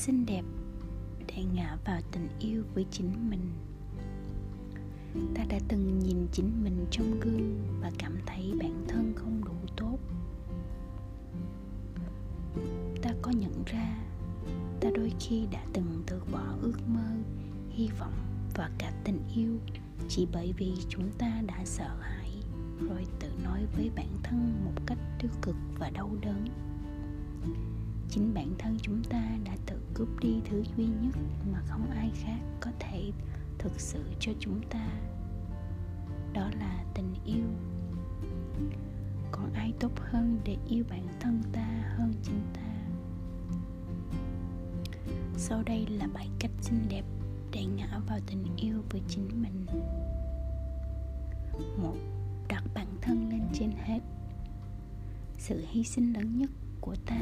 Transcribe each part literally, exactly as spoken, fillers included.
xinh đẹp để ngã vào tình yêu với chính mình. Ta đã từng nhìn chính mình trong gương và cảm thấy bản thân không đủ tốt. Ta có nhận ra ta đôi khi đã từng từ bỏ ước mơ, hy vọng và cả tình yêu chỉ bởi vì chúng ta đã sợ hãi, rồi tự nói với bản thân một cách tiêu cực và đau đớn. Chính bản thân chúng ta đã tự cướp đi thứ duy nhất mà không ai khác có thể thực sự cho chúng ta, đó là tình yêu. Còn ai tốt hơn để yêu bản thân ta hơn chính ta? Sau đây là bảy cách xinh đẹp để ngã vào tình yêu với chính mình. Một, đặt bản thân lên trên hết. Sự hy sinh lớn nhất của ta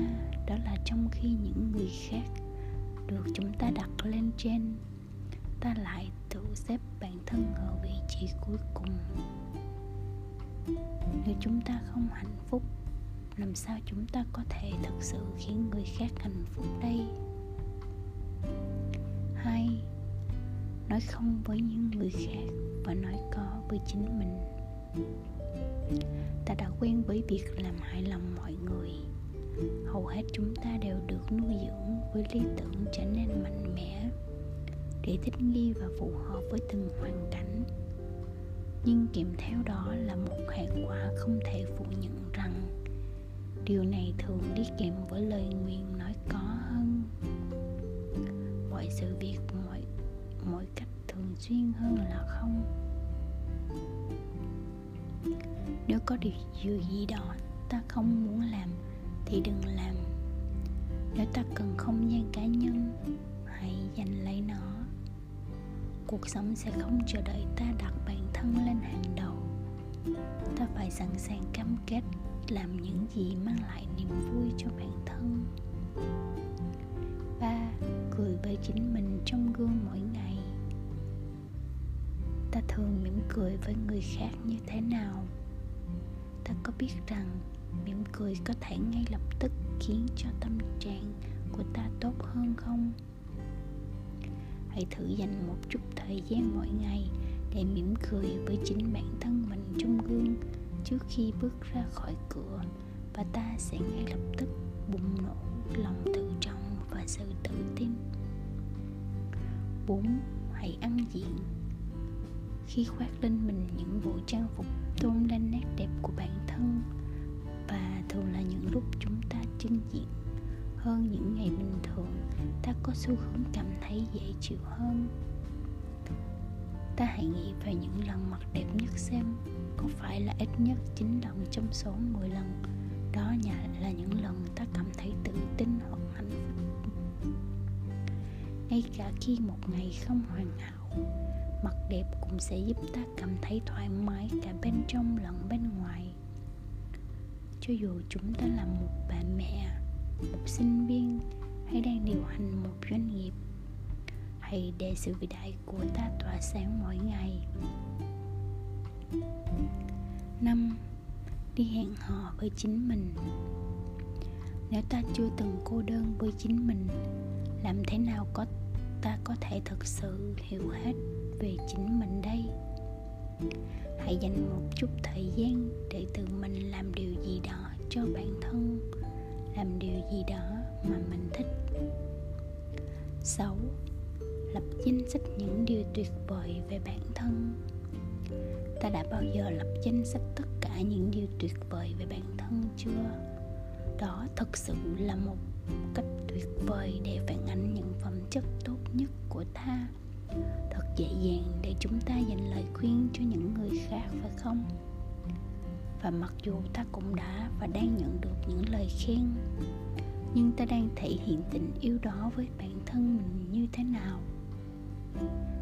đó là trong khi những người khác được chúng ta đặt lên trên, ta lại tự xếp bản thân ở vị trí cuối cùng. Nếu chúng ta không hạnh phúc, làm sao chúng ta có thể thực sự khiến người khác hạnh phúc đây? Hai, nói không với những người khác và nói có với chính mình. Ta đã quen với việc làm hài lòng mọi người. Hầu hết chúng ta đều được nuôi dưỡng với lý tưởng trở nên mạnh mẽ để thích nghi và phù hợp với từng hoàn cảnh. Nhưng kèm theo đó là một hệ quả không thể phủ nhận rằng điều này thường đi kèm với lời nguyền nói có hơn. Mọi sự việc, mọi, mọi cách thường xuyên hơn là không. Nếu có điều gì đó ta không muốn làm thì đừng làm. Nếu ta cần không gian cá nhân, hãy giành lấy nó. Cuộc sống sẽ không chờ đợi ta đặt bản thân lên hàng đầu. Ta phải sẵn sàng cam kết làm những gì mang lại niềm vui cho bản thân. Ba, cười với chính mình trong gương mỗi ngày. Ta thường mỉm cười với người khác như thế nào? Ta có biết rằng mỉm cười có thể ngay lập tức khiến cho tâm trạng của ta tốt hơn không? Hãy thử dành một chút thời gian mỗi ngày để mỉm cười với chính bản thân mình trong gương trước khi bước ra khỏi cửa, và ta sẽ ngay lập tức bùng nổ lòng tự trọng và sự tự tin. Bốn, hãy ăn diện. Khi khoác lên mình những bộ trang phục tôn lên nét đẹp của bản thân, và thường là những lúc chúng ta trưng diện hơn những ngày bình thường, ta có xu hướng cảm thấy dễ chịu hơn. Ta hãy nghĩ về những lần mặc đẹp nhất xem có phải là ít nhất chín lần trong số mười lần đó là những lần ta cảm thấy tự tin hoặc hạnh phúc. Ngay cả khi một ngày không hoàn hảo, mặc đẹp cũng sẽ giúp ta cảm thấy thoải mái cả bên trong lẫn bên ngoài. Cho dù chúng ta là một bà mẹ, một sinh viên hay đang điều hành một doanh nghiệp, hãy để sự vĩ đại của ta tỏa sáng mỗi ngày. Năm, đi hẹn hò với chính mình. Nếu ta chưa từng cô đơn với chính mình, làm thế nào có ta có thể thực sự hiểu hết về chính mình đây? Hãy dành một chút thời gian để tự mình làm điều gì đó cho bản thân, làm điều gì đó mà mình thích. Sáu, lập danh sách những điều tuyệt vời về bản thân. Ta đã bao giờ lập danh sách tất cả những điều tuyệt vời về bản thân chưa? Đó thật sự là một cách tuyệt vời để phản ánh những phẩm chất tốt nhất của ta. Thật dễ dàng để chúng ta dành lời khuyên cho những người khác, phải không? Và mặc dù ta cũng đã và đang nhận được những lời khen, nhưng ta đang thể hiện tình yêu đó với bản thân mình như thế nào?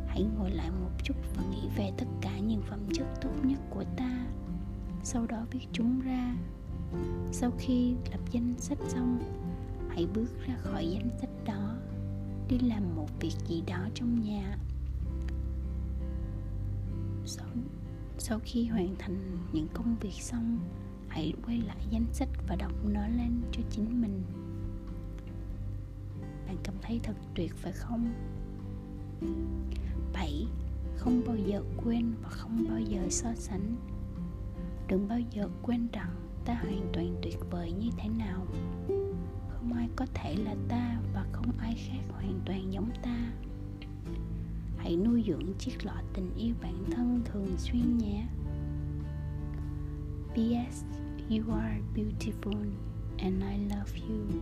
Hãy ngồi lại một chút và nghĩ về tất cả những phẩm chất tốt nhất của ta, sau đó viết chúng ra. Sau khi lập danh sách xong, hãy bước ra khỏi danh sách đó, đi làm một việc gì đó trong nhà. Sau Sau khi hoàn thành những công việc xong, hãy quay lại danh sách và đọc nó lên cho chính mình. Bạn cảm thấy thật tuyệt phải không? bảy. Không bao giờ quên và không bao giờ so sánh. Đừng bao giờ quên rằng ta hoàn toàn tuyệt vời như thế nào. Không ai có thể là ta và không ai khác hoàn toàn giống ta. Hãy nuôi dưỡng chiếc lọ tình yêu bản thân thường xuyên nhé. P S You are beautiful and I love you.